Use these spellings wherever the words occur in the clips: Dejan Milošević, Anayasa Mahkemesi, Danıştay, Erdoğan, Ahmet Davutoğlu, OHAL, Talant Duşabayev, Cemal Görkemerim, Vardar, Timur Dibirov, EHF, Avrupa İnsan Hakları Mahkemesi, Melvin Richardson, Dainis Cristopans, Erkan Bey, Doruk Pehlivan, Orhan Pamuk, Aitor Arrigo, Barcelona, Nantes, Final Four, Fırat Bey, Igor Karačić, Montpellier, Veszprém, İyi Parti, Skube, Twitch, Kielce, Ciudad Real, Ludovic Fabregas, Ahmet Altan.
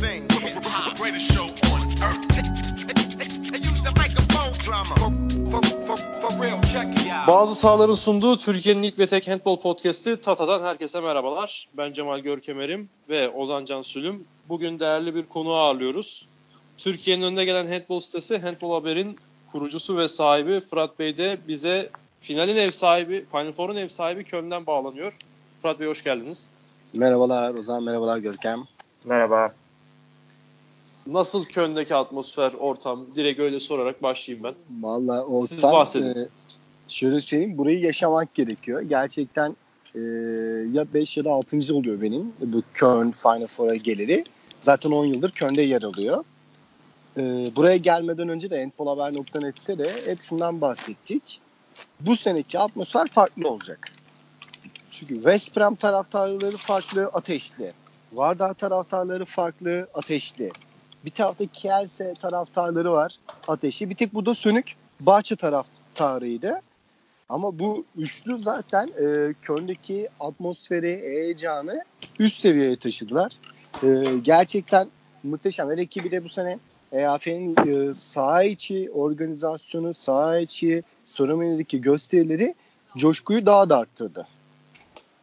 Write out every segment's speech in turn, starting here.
thing. The greatest show on earth. They use the microphone drama. For real, check it out. Bazı sahaların sunduğu Türkiye'nin ilk ve tek handbol podcast'i Tata'dan herkese merhabalar. Ben Cemal Görkemerim ve Ozancan Sülüm. Bugün değerli bir konuğu ağırlıyoruz. Türkiye'nin önde gelen handbol sitesi Handbol Haber'in kurucusu ve sahibi Fırat Bey de bize finalin ev sahibi, Final Four'un ev sahibi Köln'den bağlanıyor. Fırat Bey hoş geldiniz. Merhabalar Ozan, merhabalar Görkem. Merhaba. Nasıl Köln'deki atmosfer, ortam? Direkt öyle sorarak başlayayım ben. Vallahi ortam, siz bahsedin. Şöyle söyleyeyim, burayı yaşamak gerekiyor. Gerçekten ya 5 ya da 6. oluyor benim bu Köln Final Four'a geleli. Zaten 10 yıldır Köln'de yer alıyor. Buraya gelmeden önce de handbolhaber.net'te de hep şundan bahsettik. Bu seneki atmosfer farklı olacak. Çünkü West Brom taraftarları farklı, ateşli. Vardar taraftarları farklı, ateşli. Bir tarafta Kielce taraftarları var, ateşli. Bir tek burada sönük Barça taraftarıydı. Ama bu üçlü zaten Köln'deki atmosferi, heyecanı üst seviyeye taşıdılar. Gerçekten muhteşem. Hele ki bir de bu sene EHF'nin saha içi organizasyonu, saha içi seremonideki gösterileri coşkuyu daha da arttırdı.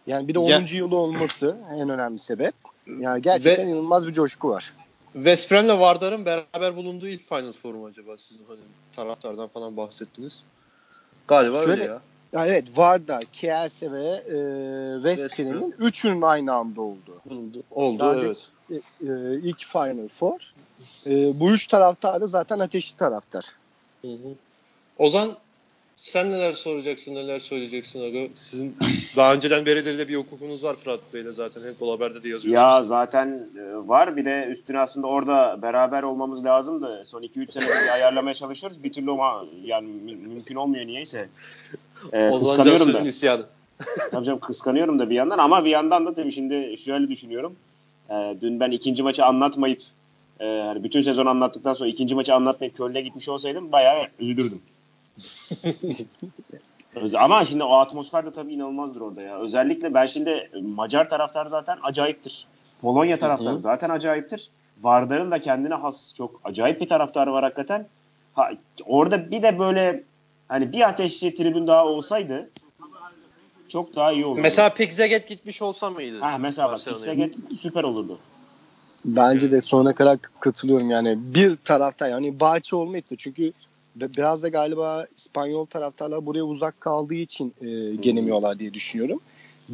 Yani bir de 10. yılı olması en önemli sebep. Yani gerçekten inanılmaz bir coşku var. West Brom ile Vardar'ın beraber bulunduğu ilk Final Four mu acaba? Siz hani taraftardan falan bahsettiniz. Galiba şöyle, öyle ya. Yani evet, Vardar, Kielce ve West Brom'in üçünün aynı anda oldu daha evet. İlk Final Four. Bu üç taraftar da zaten ateşli taraftar. Hı hı. Ozan, sen neler soracaksın, neler söyleyeceksin aga? Sizin daha önceden beridir de bir hukukunuz var Fırat Bey'le zaten. Handbol Haber'de de yazıyorsunuz. Ya zaten var. Bir de üstüne aslında orada beraber olmamız lazımdı. Son 2-3 senedir ayarlamaya çalışıyoruz. Bir türlü yani mümkün olmuyor niyeyse. Kıskanıyorum da. Tabii canım, kıskanıyorum da bir yandan. Ama bir yandan da tabii şimdi şöyle düşünüyorum. Dün ben ikinci maçı anlatmayıp bütün sezon anlattıktan sonra ikinci maçı anlatmayıp Köln'e gitmiş olsaydım bayağı üzülürdüm. Ama şimdi o atmosfer de tabii inanılmazdır orada ya. Özellikle ben şimdi Macar taraftarı zaten acayiptir. Polonya taraftarı zaten acayiptir. Vardar'ın da kendine has çok acayip bir taraftarı var hakikaten. Orada bir de böyle hani bir ateşli tribün daha olsaydı çok daha iyi olurdu. Mesela Pick Szeged gitmiş olsa mıydı? Ha mesela bak, Pick Szeged süper olurdu. Bence de sonuna kadar katılıyorum yani. Bir tarafta yani Barça olmayıptı çünkü biraz da galiba İspanyol taraftarlar buraya uzak kaldığı için gelemiyorlar diye düşünüyorum.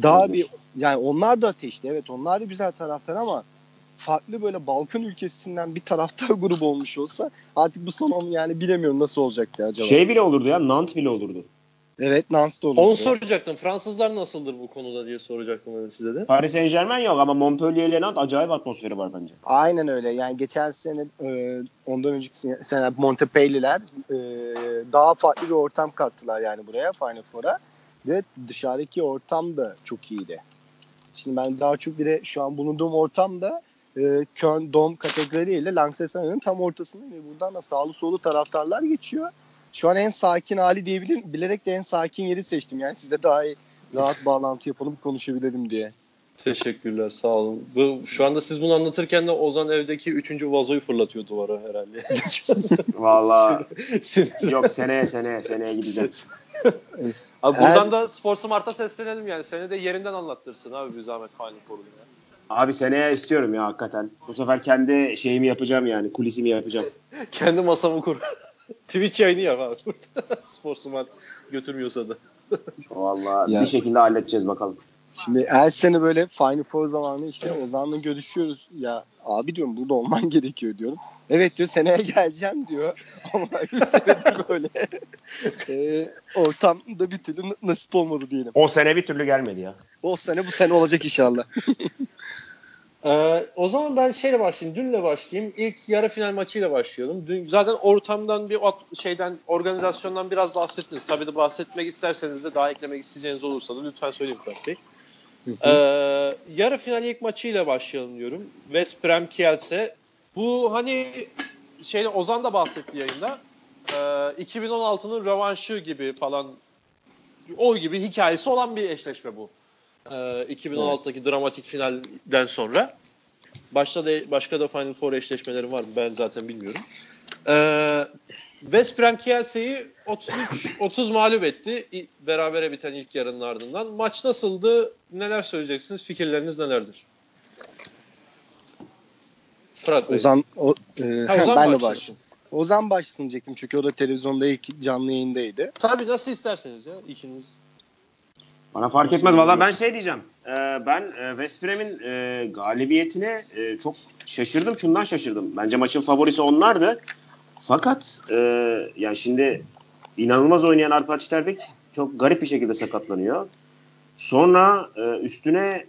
Daha bir yani onlar da ateşli, evet onlar da güzel taraftar ama farklı böyle Balkan ülkesinden bir taraftar grubu olmuş olsa artık bu son yani bilemiyorum nasıl olacaktı acaba. Şey bile olurdu ya, Nantes bile olurdu. Evet, Nantes de olurdu. Onu soracaktım. Fransızlar nasıldır bu konuda diye soracaktım size de. Paris Saint-Germain yok ama Montpellier ile Nantes acayip atmosferi var bence. Aynen öyle. Yani geçen sene ondan önceki sene Montpellier'ler daha farklı bir ortam kattılar yani buraya Final Four'a. Ve dışarıdaki ortam da çok iyiydi. Şimdi ben daha çok bir de şu an bulunduğum ortam da Köln Dom kategoriyle Langsesson'ın tam ortasında ve buradan da sağlı solu taraftarlar geçiyor. Şu an en sakin hali diyebilirim. Bilerek de en sakin yeri seçtim. Yani size daha iyi, rahat bağlantı yapalım, konuşabilirim diye. Teşekkürler, sağ olun. Şu anda siz bunu anlatırken de Ozan evdeki 3. vazoyu fırlatıyor duvara herhalde. Vallahi. Yok, seneye gideceğim. Abi buradan da Spor Smart'a seslenelim yani. Seni de yerinden anlattırsın abi bir zahmet Final Four'u ya. Abi seneye istiyorum ya hakikaten. Bu sefer kendi şeyimi yapacağım yani. Kulisimi yapacağım. Kendi masamı kur. Twitch yayını yap abi burada. Spor Smart götürmüyorsa da. Vallahi yani, bir şekilde halledeceğiz bakalım. Şimdi her sene böyle Final Four zamanı işte Ozan'la görüşüyoruz. Ya abi diyorum burada olman gerekiyor diyorum. Evet diyor, seneye geleceğim diyor. Ama bir sene böyle ortamda bir türlü nasip olmadı diyelim. O sene bir türlü gelmedi ya. O sene bu sene olacak inşallah. O zaman ben dünle başlayayım. İlk yarı final maçıyla başlayalım. Dün zaten ortamdan organizasyondan biraz bahsettiniz. Tabii de bahsetmek isterseniz de daha eklemek isteyeceğiniz olursa da lütfen söyleyin Fırat Bey. Yarı final ilk maçıyla başlayalım diyorum. West Brom Kielce. Bu hani Ozan da bahsetti yayında. 2016'nın rövanşı gibi falan o gibi hikayesi olan bir eşleşme bu. 2016'daki dramatik finalden sonra. Başka da Final Four eşleşmeleri var mı? Ben zaten bilmiyorum. Veszprém Kielce'yi 30 mağlup etti. Berabere biten ilk yarının ardından. Maç nasıldı? Neler söyleyeceksiniz? Fikirleriniz nelerdir? Fırat Bey. Ozan başlasın. Ozan başlasın diyecektim çünkü o da televizyonda ilk canlı yayındaydı. Tabii nasıl isterseniz ya ikiniz. Bana fark etmez. Valla ben şey diyeceğim. Ben Veszprém'in galibiyetine çok şaşırdım. Şundan şaşırdım. Bence maçın favorisi onlardı. Fakat yani şimdi inanılmaz oynayan Arpad Sterbik çok garip bir şekilde sakatlanıyor. Sonra üstüne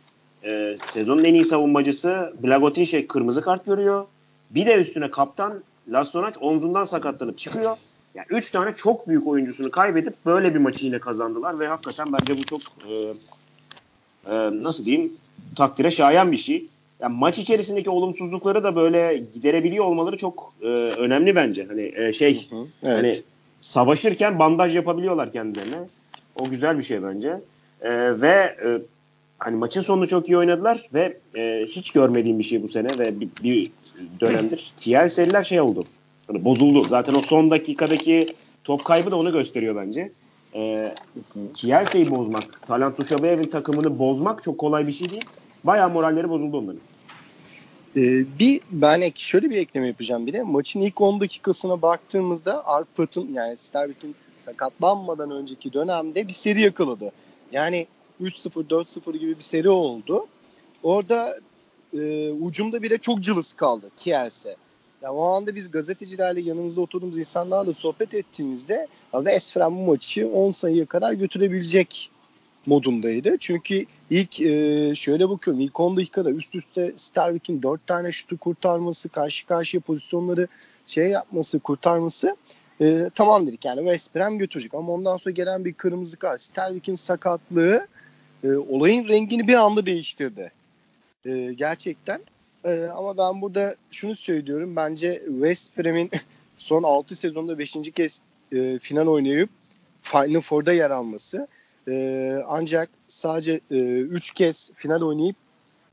sezonun en iyi savunmacısı Blagotinšek kırmızı kart görüyor. Bir de üstüne kaptan Lasonac omzundan sakatlanıp çıkıyor. Yani 3 tane çok büyük oyuncusunu kaybedip böyle bir maçı yine kazandılar ve hakikaten bence bu çok nasıl diyeyim takdire şayan bir şey. Yani maç içerisindeki olumsuzlukları da böyle giderebiliyor olmaları çok önemli bence. Hani evet. Hani savaşırken bandaj yapabiliyorlar kendilerine. O güzel bir şey bence. Ve hani maçın sonunu çok iyi oynadılar ve hiç görmediğim bir şey bu sene ve bir dönemdir Kielce'liler şey oldu. Hani bozuldu. Zaten o son dakikadaki top kaybı da onu gösteriyor bence. Kielce'yi bozmak, Talant Duşabayev'in takımını bozmak çok kolay bir şey değil. Bayağı moralleri bozuldu onların. Şöyle bir ekleme yapacağım bir de. Maçın ilk 10 dakikasına baktığımızda Arpad'ın yani Sterbik'in sakatlanmadan önceki dönemde bir seri yakaladı. Yani 3-0, 4-0 gibi bir seri oldu. Orada ucumda bile çok cılız kaldı Kielse. Yani o anda biz gazetecilerle yanımızda oturduğumuz insanlarla sohbet ettiğimizde Veszprém bu maçı 10 sayıya kadar götürebilecek modundaydı. Çünkü ilk şöyle bakıyorum ilk 10 dakikada üst üste Sterbik'in 4 tane şutu kurtarması, karşı karşıya pozisyonları kurtarması tamam dedik yani Veszprém götürecek ama ondan sonra gelen bir kırmızı kart Sterbik'in sakatlığı olayın rengini bir anda değiştirdi. Gerçekten. Ama ben burada şunu söylüyorum. Bence Veszprém'in son 6 sezonda 5. kez final oynayıp Final Four'da yer alması. Ancak sadece 3 kez final oynayıp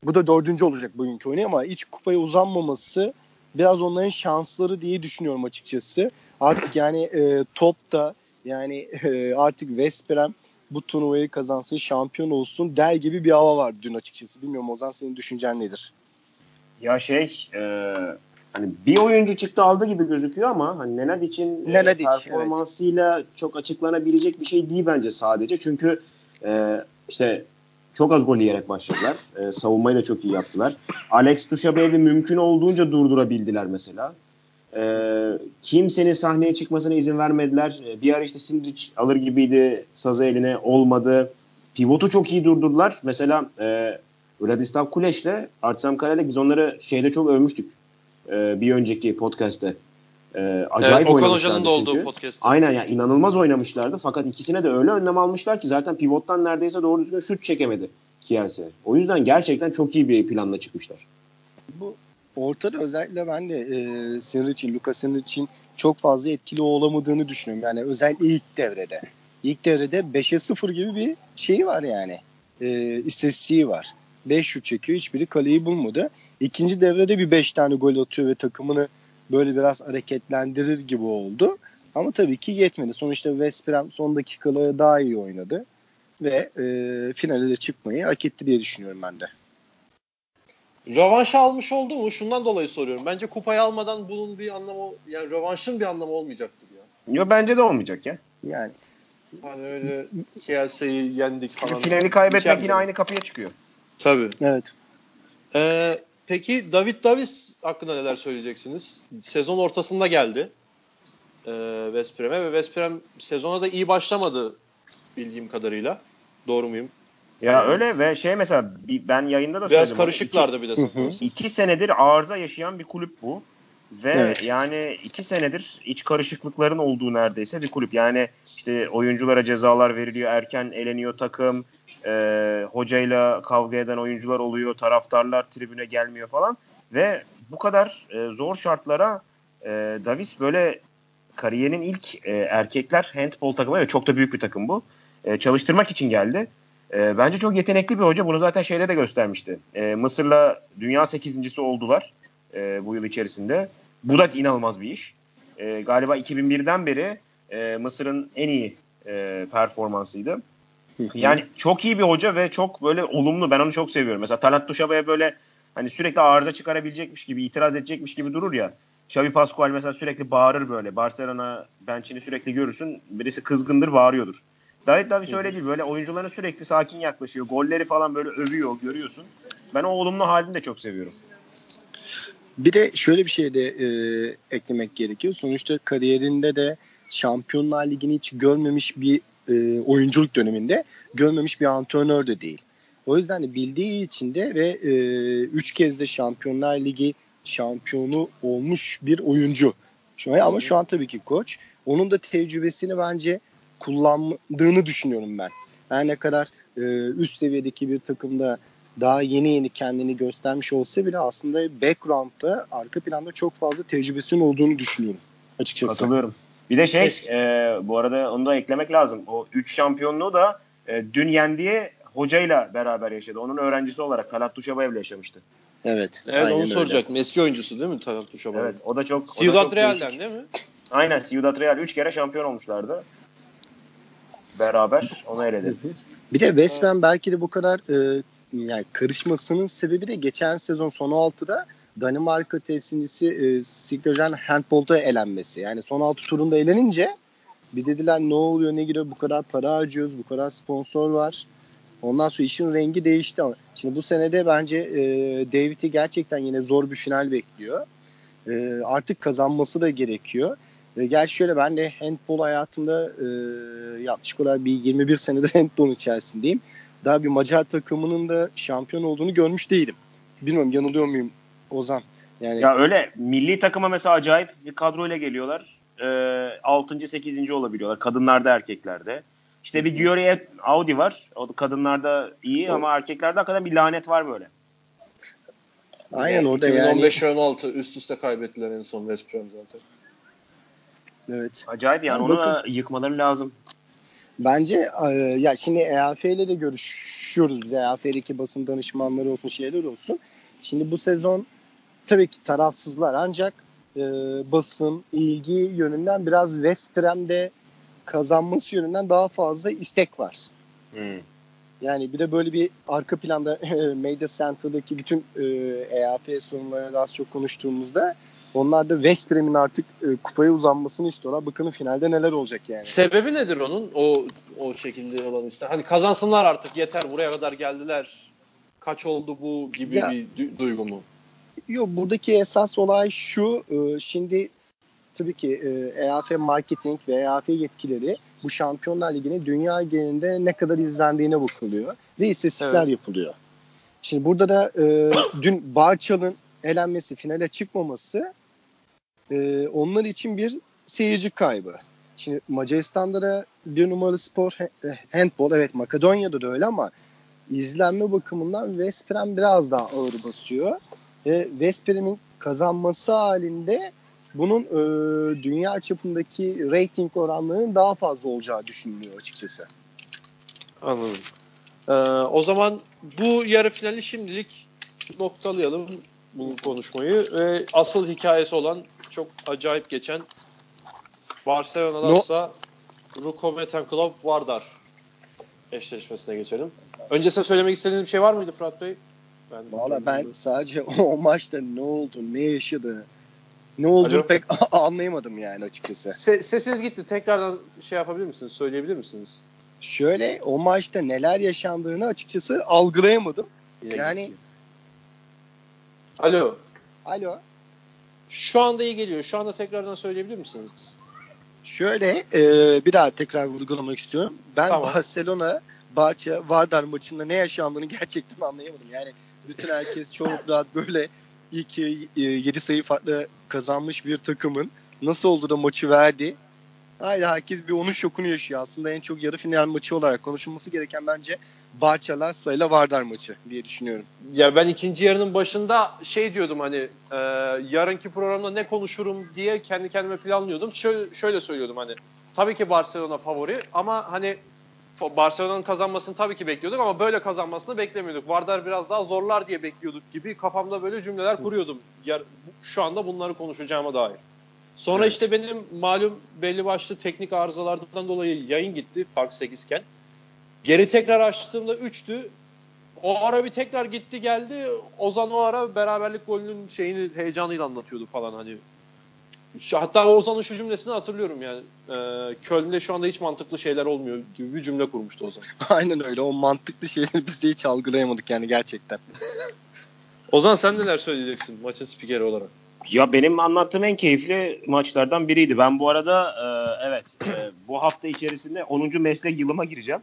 bu da 4. olacak bugünkü oyunu ama hiç kupaya uzanmaması biraz onların şansları diye düşünüyorum açıkçası. Artık yani topta yani artık Veszprém bu turnuvayı kazansın, şampiyon olsun der gibi bir hava var dün açıkçası. Bilmiyorum Ozan senin düşüncen nedir? Ya hani bir oyuncu çıktı aldı gibi gözüküyor ama hani Nenad için performansıyla çok açıklanabilecek bir şey değil bence sadece. Çünkü çok az gol yiyerek başladılar. Savunmayı da çok iyi yaptılar. Alex Duşabayev'i mümkün olduğunca durdurabildiler mesela. Kimsenin sahneye çıkmasına izin vermediler. Bir ara Sindic alır gibiydi. Sazı eline olmadı. Pivotu çok iyi durdurdular. Mesela Vladislav Kuleş'le Artsam Karay'la biz onları çok övmüştük. Bir önceki podcast'te. Acayip Okan Hoca'nın da olduğu podcast'te. Aynen yani inanılmaz oynamışlardı. Fakat ikisine de öyle önlem almışlar ki zaten pivottan neredeyse doğru düzgün şut çekemedi Kielse. O yüzden gerçekten çok iyi bir planla çıkmışlar. Bu ortada özellikle ben de Luka Siniric'in çok fazla etkili olamadığını düşünüyorum. Yani özellikle ilk devrede. İlk devrede 5'e 0 gibi bir şeyi var yani. İstatistiği var. 5 şut çekiyor. Hiçbiri kaleyi bulmadı. İkinci devrede bir 5 tane gol atıyor ve takımını böyle biraz hareketlendirir gibi oldu. Ama tabii ki yetmedi. Sonuçta Veszprém son dakikalara daha iyi oynadı. Ve finale de çıkmayı hak etti diye düşünüyorum ben de. Rövanşı almış oldu mu? Şundan dolayı soruyorum. Bence kupayı almadan bunun bir anlamı yani rövanşın bir anlamı olmayacaktır ya. Ya bence de olmayacak ya. Yani öyle Kielce'yi yendik falan. Finali kaybetmek yine aynı kapıya çıkıyor. Tabii. Evet. Peki David Davis hakkında neler söyleyeceksiniz? Sezon ortasında geldi Veszprém'e ve Veszprém sezona da iyi başlamadı bildiğim kadarıyla. Doğru muyum? Ya öyle ve mesela ben yayında da biraz söyledim. Biraz karışıklardı bir de. 2 senedir arıza yaşayan bir kulüp bu. Ve yani 2 senedir iç karışıklıkların olduğu neredeyse bir kulüp. Yani oyunculara cezalar veriliyor, erken eleniyor takım. Hocayla kavga eden oyuncular oluyor, taraftarlar tribüne gelmiyor falan ve bu kadar zor şartlara Davis böyle kariyerinin ilk erkekler handbol takımı, çok da büyük bir takım bu, çalıştırmak için geldi. Bence çok yetenekli bir hoca. Bunu zaten şeyde de göstermişti. Mısır'la dünya 8.'si oldular bu yıl içerisinde. Bu da inanılmaz bir iş. Galiba 2001'den beri Mısır'ın en iyi performansıydı. Yani çok iyi bir hoca ve çok böyle olumlu. Ben onu çok seviyorum. Mesela Talant Duşabayev böyle hani sürekli arıza çıkarabilecekmiş gibi, itiraz edecekmiş gibi durur ya. Xavi Pascual mesela sürekli bağırır böyle. Barcelona bench'ini sürekli görürsün. Birisi kızgındır, bağırıyordur. David Davis öyle değil. Böyle oyuncularına sürekli sakin yaklaşıyor. Golleri falan böyle övüyor, görüyorsun. Ben o olumlu halini de çok seviyorum. Bir de şöyle bir şey de eklemek gerekiyor. Sonuçta kariyerinde de Şampiyonlar Ligi'ni hiç görmemiş bir oyunculuk döneminde görmemiş bir antrenör de değil. O yüzden de bildiği için de ve 3 kez de Şampiyonlar Ligi şampiyonu olmuş bir oyuncu. Ama şu an tabii ki koç. Onun da tecrübesini bence kullandığını düşünüyorum ben. Her ne kadar üst seviyedeki bir takımda daha yeni kendini göstermiş olsa bile aslında background'da, arka planda çok fazla tecrübesinin olduğunu düşünüyorum açıkçası. Katılıyorum. Bir de bu arada onu da eklemek lazım. O 3 şampiyonluğu da dün yendiği hocayla beraber yaşadı. Onun öğrencisi olarak Talant Duşabayev'le yaşamıştı. Evet onu soracaktım. Eski oyuncusu değil mi Talant Duşabayev? Evet, o da çok... Ciudad Real'den değil mi? Aynen, Ciudad Real. 3 kere şampiyon olmuşlardı. Beraber onu eledi. Bir de West Brom belki de bu kadar karışmasının sebebi de geçen sezon son 6'da Danimarka temsilcisi Sigurdsson handbolda elenmesi. Yani son 6 turunda elenince bir dediler ne oluyor, ne gidiyor, bu kadar para harcıyoruz, bu kadar sponsor var. Ondan sonra işin rengi değişti ama. Şimdi bu senede bence David'i gerçekten yine zor bir final bekliyor. Artık kazanması da gerekiyor. Gerçi şöyle, ben de handbol hayatımda yaklaşık olarak bir 21 senedir handbolun içerisindeyim. Daha bir Macar takımının da şampiyon olduğunu görmüş değilim. Bilmiyorum, yanılıyor muyum Ozan? Yani... Ya öyle milli takıma mesela acayip bir kadroyla geliyorlar. 6. 8. olabiliyorlar. Kadınlarda, erkeklerde. İşte bir Giori Audi var. O kadınlarda iyi ama erkeklerde hakikaten bir lanet var böyle. Aynen, orada 2015-16 üst üste kaybettiler en son West Brom zaten. Evet. Acayip yani onu bakın, yıkmaları lazım. Bence ya şimdi EHF ile de görüşüyoruz biz. EHF'deki basın danışmanları olsun, şeyler olsun. Şimdi bu sezon tabii ki tarafsızlar ancak basın ilgi yönünden biraz West Brom'de kazanması yönünden daha fazla istek var. Yani bir de böyle bir arka planda Media Center'daki bütün EHF sorunları az çok konuştuğumuzda onlar da West Brom'in artık kupaya uzanmasını istiyorlar. Bakın finalde neler olacak yani. Sebebi nedir onun? O şekilde olan işte. Hani kazansınlar artık, yeter, buraya kadar geldiler. Kaç oldu bu gibi ya, bir duygu mu? Yok, buradaki esas olay şu. Şimdi tabii ki EHF marketing ve EHF yetkileri bu Şampiyonlar Ligi'nin dünya genelinde ne kadar izlendiğine bakılıyor. Ve istatistikler yapılıyor. Şimdi burada da dün Barça'nın elenmesi, finale çıkmaması onlar için bir seyirci kaybı. Şimdi Macaristan'da da bir numaralı spor handbol, evet, Makedonya'da da öyle ama izlenme bakımından West Brom biraz daha ağır basıyor. West Brom'in kazanması halinde bunun dünya çapındaki rating oranlarının daha fazla olacağı düşünülüyor açıkçası. Anladım. O zaman bu yarı finali şimdilik noktalayalım bu konuşmayı. Ve asıl hikayesi olan, çok acayip geçen Barcelona'dansa Rukometan Club Vardar eşleşmesine geçelim. Önce size söylemek istediğiniz bir şey var mıydı Fırat Bey? Ben sadece o maçta ne oldu, ne yaşadı, ne olduğunu pek anlayamadım yani açıkçası. Sesiniz gitti. Tekrardan şey yapabilir misiniz? Söyleyebilir misiniz? Şöyle, o maçta neler yaşandığını açıkçası algılayamadım. Yani Alo. Şu anda iyi geliyor. Şu anda tekrardan söyleyebilir misiniz? Şöyle, bir daha tekrar vurgulamak istiyorum. Ben Barcelona, Barça, Vardar maçında ne yaşandığını gerçekten anlayamadım. Yani bütün herkes çok rahat böyle ilk 7 sayı farklı kazanmış bir takımın nasıl oldu da maçı verdi. Hayır, herkes bir onun şokunu yaşıyor. Aslında en çok yarı final maçı olarak konuşulması gereken bence Barça ile Vardar maçı diye düşünüyorum. Ya ben ikinci yarının başında şey diyordum, hani yarınki programda ne konuşurum diye kendi kendime planlıyordum. Şöyle söylüyordum, hani tabii ki Barcelona favori ama hani Barcelona'nın kazanmasını tabii ki bekliyorduk ama böyle kazanmasını beklemiyorduk. Vardar biraz daha zorlar diye bekliyorduk gibi kafamda böyle cümleler kuruyordum. Şu anda bunları konuşacağıma dair. Sonra evet. İşte benim malum belli başlı teknik arızalardan dolayı yayın gitti Park 8 iken. Geri tekrar açtığımda 3'tü. O ara bir tekrar gitti geldi. Ozan o ara beraberlik golünün şeyini heyecanıyla anlatıyordu falan hani. Hatta Ozan'ın şu cümlesini hatırlıyorum yani. Köln'de şu anda hiç mantıklı şeyler olmuyor gibi bir cümle kurmuştu Ozan. Aynen öyle. O mantıklı şeyleri biz de hiç algılayamadık yani gerçekten. Ozan sen neler söyleyeceksin maçın spikeri olarak? Ya benim anlattığım en keyifli maçlardan biriydi. Ben bu arada bu hafta içerisinde 10. meslek yılıma gireceğim.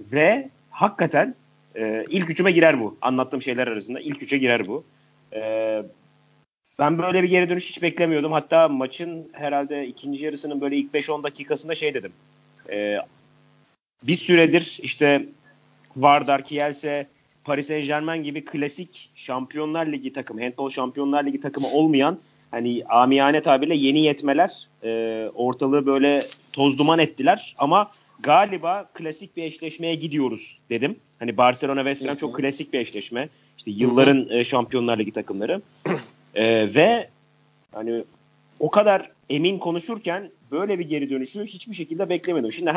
Ve hakikaten ilk üçüme girer bu. Anlattığım şeyler arasında ilk üçe girer bu. Ben böyle bir geri dönüş hiç beklemiyordum. Hatta maçın herhalde ikinci yarısının böyle ilk 5-10 dakikasında şey dedim. Bir süredir işte Vardar, Kielce, Paris Saint-Germain gibi klasik Şampiyonlar Ligi takımı, handball Şampiyonlar Ligi takımı olmayan hani amiyane tabirle yeni yetmeler ortalığı böyle toz duman ettiler. Ama galiba klasik bir eşleşmeye gidiyoruz dedim. Hani Barcelona ve West Brom çok klasik bir eşleşme. İşte yılların Şampiyonlar Ligi takımları. Ve hani o kadar emin konuşurken böyle bir geri dönüşü hiçbir şekilde beklemedim. Şimdi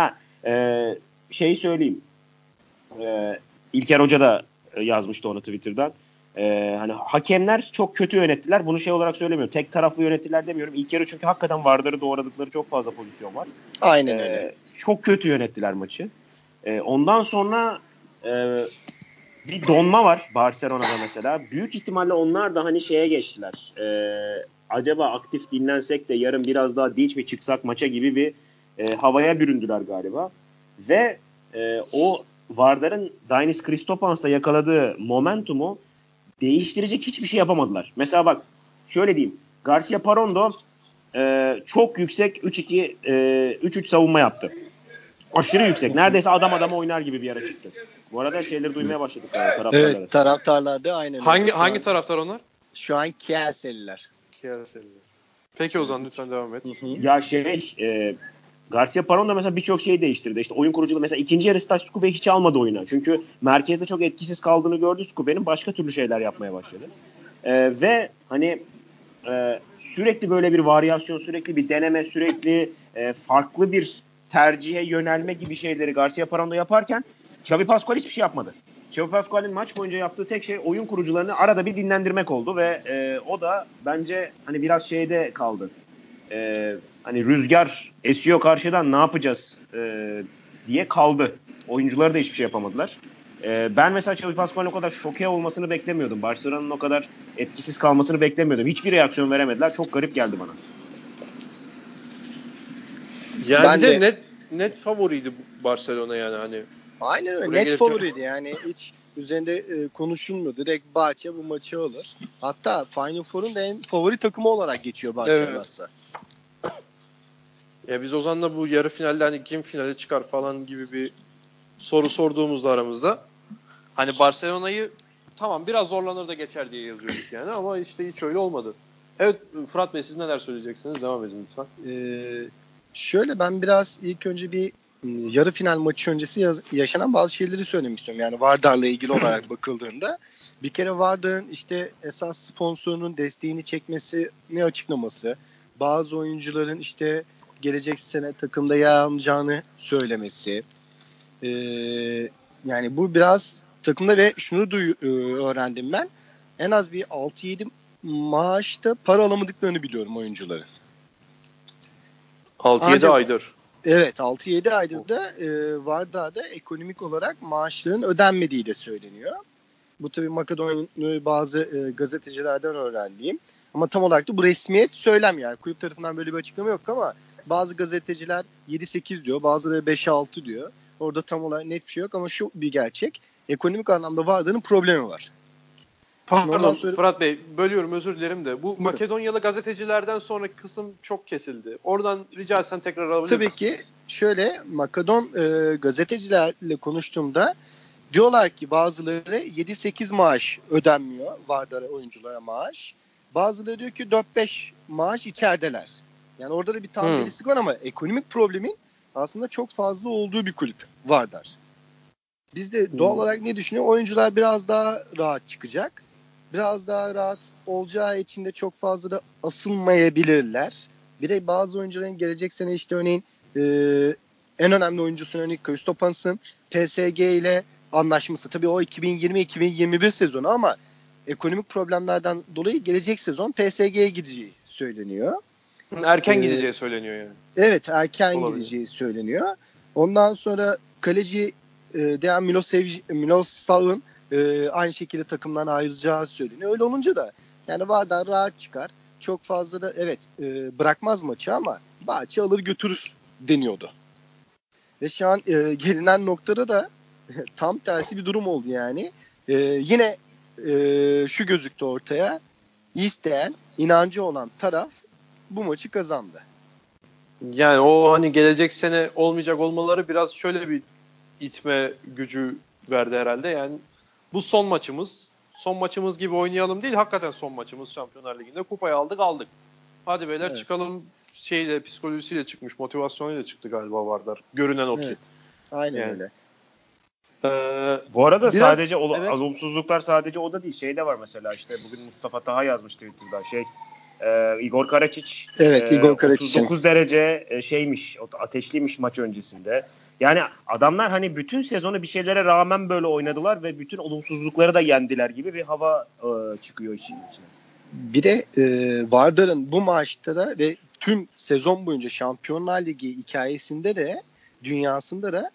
şeyi söyleyeyim. İlker Hoca da yazmıştı onu Twitter'dan. Hani hakemler çok kötü yönettiler. Bunu şey olarak söylemiyorum. Tek taraflı yönettiler demiyorum. İlker'e çünkü hakikaten Vardar'ı doğradıkları çok fazla pozisyon var. Aynen öyle. Çok kötü yönettiler maçı. Ondan sonra bir donma var Barcelona'da mesela. Büyük ihtimalle onlar da hani şeye geçtiler. Acaba aktif dinlensek de yarın biraz daha dinç mi çıksak maça gibi bir havaya büründüler galiba. Ve o Vardar'ın Dainis Cristopans'ta yakaladığı momentumu değiştirecek hiçbir şey yapamadılar. Mesela bak şöyle diyeyim. Garcia Parondo çok yüksek 3-3 savunma yaptı. Aşırı yüksek. Neredeyse adam adama oynar gibi bir yere çıktı. Bu arada şeyleri duymaya başladık. Evet, taraftarlar da aynen. Hangi taraftar onlar? Şu an Kielseliler. Peki Ozan lütfen devam et. Ya Garcia Parondo mesela birçok şeyi değiştirdi. İşte oyun kuruculuğu mesela ikinci yarı staj Skube'yi hiç almadı oyuna. Çünkü merkezde çok etkisiz kaldığını gördü. Skube'nin başka türlü şeyler yapmaya başladı. Ve hani sürekli böyle bir varyasyon, sürekli bir deneme, sürekli farklı bir tercihe yönelme gibi şeyleri Garcia Parondo yaparken Xavi Pascual hiçbir şey yapmadı. Xavi Pascual'in maç boyunca yaptığı tek şey oyun kurucularını arada bir dinlendirmek oldu ve o da bence hani biraz şeyde kaldı. Hani rüzgar esiyor karşıdan ne yapacağız diye kaldı. Oyuncuları da hiçbir şey yapamadılar. Ben mesela Xavi Pascual'in o kadar şoke olmasını beklemiyordum. Barcelona'nın o kadar etkisiz kalmasını beklemiyordum. Hiçbir reaksiyon veremediler. Çok garip geldi bana. Yani ben de net favoriydi Barcelona yani hani. Aynen öyle. Net favoriydi yani hiç üzerinde konuşulmuyor. Direkt Barça bu maçı alır. Hatta Final Four'un da en favori takımı olarak geçiyor Barça. Ya biz Ozan'la bu yarı finalde hani kim finale çıkar falan gibi bir soru sorduğumuzda aramızda hani Barcelona'yı tamam biraz zorlanır da geçer diye yazıyorduk yani ama işte hiç öyle olmadı. Evet Fırat Bey siz neler söyleyeceksiniz? Devam edin lütfen. Şöyle ben biraz ilk önce bir yarı final maçı öncesi yaşanan bazı şeyleri söylemek istiyorum. Yani Vardar'la ilgili olarak bakıldığında bir kere Vardar'ın işte esas sponsorunun desteğini çekmesini açıklaması, bazı oyuncuların işte gelecek sene takımda yer alacağını söylemesi. Yani bu biraz takımda ve şunu öğrendim ben. En az bir 6-7 maaşta para alamadıklarını biliyorum oyuncuların. 6-7 aydır. Evet 6-7 aydır da Vardar'da ekonomik olarak maaşların ödenmediği de söyleniyor. Bu tabii Makedonya'nın bazı gazetecilerden öğrendiğim. Ama tam olarak da bu resmiyet söylem yani. Kulüp tarafından böyle bir açıklama yok ama bazı gazeteciler 7-8 diyor bazıları 5-6 diyor. Orada tam olarak net bir şey yok ama şu bir gerçek. Ekonomik anlamda Vardar'ın problemi var. Pardon Fırat Bey bölüyorum özür dilerim de bu Makedonyalı gazetecilerden sonraki kısım çok kesildi. Oradan rica etsen tekrar alabilir misin? Tabii ki şöyle Makedon gazetecilerle konuştuğumda diyorlar ki bazıları 7-8 maaş ödenmiyor Vardar'a oyunculara maaş. Bazıları diyor ki 4-5 maaş içerideler. Yani orada da bir tam birisi var ama ekonomik problemin aslında çok fazla olduğu bir kulüp Vardar. Biz de doğal olarak ne düşünüyor? Oyuncular biraz daha rahat çıkacak. Biraz daha rahat olacağı için de çok fazla da asılmayabilirler. Bir de bazı oyuncuların gelecek sene işte örneğin en önemli oyuncusunun örneğin Kristopans'ın PSG ile anlaşması. Tabii o 2020-2021 sezonu ama ekonomik problemlerden dolayı gelecek sezon PSG'ye gideceği söyleniyor. Erken gideceği söyleniyor yani. Evet, erken olabilir. Gideceği söyleniyor. Ondan sonra kaleci Dejan Milošević'in aynı şekilde takımdan ayrılacağı söyleniyor. Öyle olunca da yani Vardar rahat çıkar. Çok fazla da evet bırakmaz maçı ama maçı alır götürür deniyordu. Ve şu an gelinen noktada da tam tersi bir durum oldu yani. Yine şu gözüktü ortaya. İsteyen, inancı olan taraf bu maçı kazandı. Yani o hani gelecek sene olmayacak olmaları biraz şöyle bir itme gücü verdi herhalde. Yani bu son maçımız. Son maçımız gibi oynayalım değil. Hakikaten son maçımız Şampiyonlar Ligi'nde. Kupayı aldık. Hadi beyler evet. Çıkalım şeyle, psikolojisiyle çıkmış. Motivasyonuyla çıktı galiba Vardar. Görünen o ki. Evet. Aynen yani. Öyle. Bu arada biraz, sadece evet. Olumsuzluklar sadece o da değil. Şey de var mesela işte bugün Mustafa Taha yazmış Twitter'da şey. Igor Karačić. Evet, Igor Karačić. 39 derece şeymiş, ateşliymiş maç öncesinde. Yani adamlar hani bütün sezonu bir şeylere rağmen böyle oynadılar ve bütün olumsuzlukları da yendiler gibi bir hava çıkıyor işin içine. Bir de Vardar'ın bu maçta da ve tüm sezon boyunca Şampiyonlar Ligi hikayesinde de dünyasında da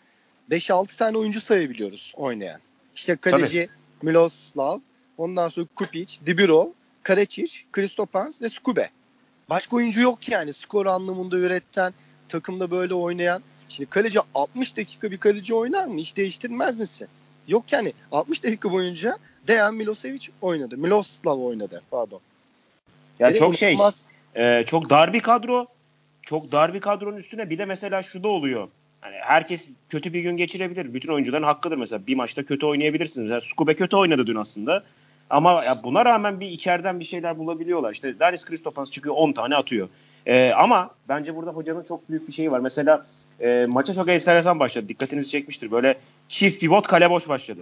5-6 tane oyuncu sayabiliyoruz oynayan. İşte kaleci Miloslav, ondan sonra Kupić, Dibirov, Karačić, Cristopans ve Skube. Başka oyuncu yok yani skor anlamında üreten, takımda böyle oynayan. Şimdi kaleci 60 dakika bir kaleci oynar mı? Hiç değiştirmez misin? Yok yani 60 dakika boyunca Dejan Milošević oynadı. Miloslav oynadı pardon. Yani çok çok dar bir kadro. Çok dar bir kadronun üstüne bir de mesela şu da oluyor. Yani herkes kötü bir gün geçirebilir. Bütün oyuncuların hakkıdır mesela. Bir maçta kötü oynayabilirsiniz. Yani Skube kötü oynadı dün aslında. Ama ya buna rağmen bir içeriden bir şeyler bulabiliyorlar. İşte Dainis Cristopans çıkıyor 10 tane atıyor. Ama bence burada hocanın çok büyük bir şeyi var. Mesela maça çok enteresan başladı. Dikkatinizi çekmiştir. Böyle çift pivot kale boş başladı.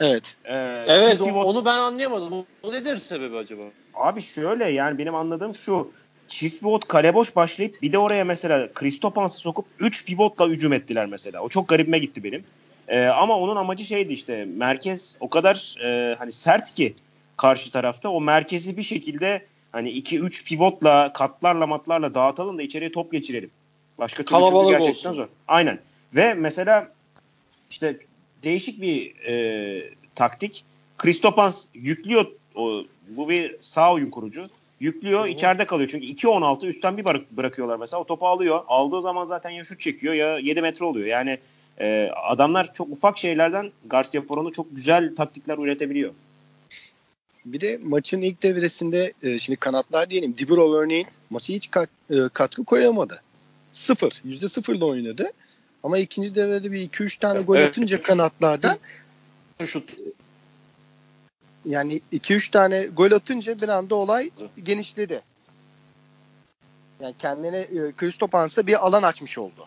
Evet. Evet pivot... onu ben anlayamadım. O nedir sebebi acaba? Abi şöyle yani benim anladığım şu. Çift pivot kale boş başlayıp bir de oraya mesela Kristopans'ı sokup 3 pivotla hücum ettiler mesela. O çok garibime gitti benim. Ama onun amacı şeydi işte merkez o kadar hani sert ki karşı tarafta o merkezi bir şekilde hani 2-3 pivotla katlarla matlarla dağıtalım da içeriye top geçirelim. Başka türlü çünkü gerçekten olsun. Zor. Aynen. Ve mesela işte değişik bir taktik. Cristopans yüklüyor. Bu bir sağ oyun kurucu. Yüklüyor, içeride kalıyor. Çünkü 2-16 üstten bir bırakıyorlar mesela. O topu alıyor. Aldığı zaman zaten ya şut çekiyor ya 7 metre oluyor. Yani adamlar çok ufak şeylerden Garcia Parondo çok güzel taktikler üretebiliyor. Bir de maçın ilk devresinde şimdi kanatlar diyelim. Dibirov örneğin maçı hiç katkı koyamadı. 0. %0'la oynadı. Ama ikinci devrede bir 2-3 tane gol atınca kanatlardan şut yani 2-3 tane gol atınca bir anda olay genişledi. Yani kendine Kristopans'a bir alan açmış oldu.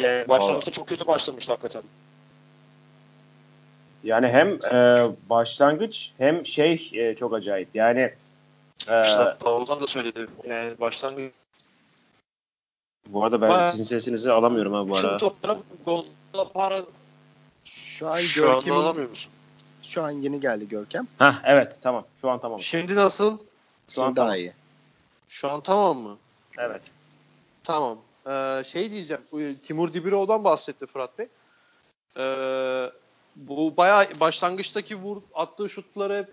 Yani başlangıçta çok kötü başlamıştı hakikaten. Yani hem başlangıç hem çok acayip. Yani Ozan da söyledi. Yani başlangıç bu arada ben sizin sesinizi alamıyorum ha bu ara. Şu an Görkem'i alamıyor musun? Şu an yeni geldi Görkem. Hah evet tamam. Şu an tamam. Şimdi nasıl? Şu an daha tamam. İyi. Şu an tamam mı? Evet. Tamam. Diyeceğim. Timur Dibirov'dan bahsetti Fırat Bey. Bu bayağı başlangıçtaki attığı şutları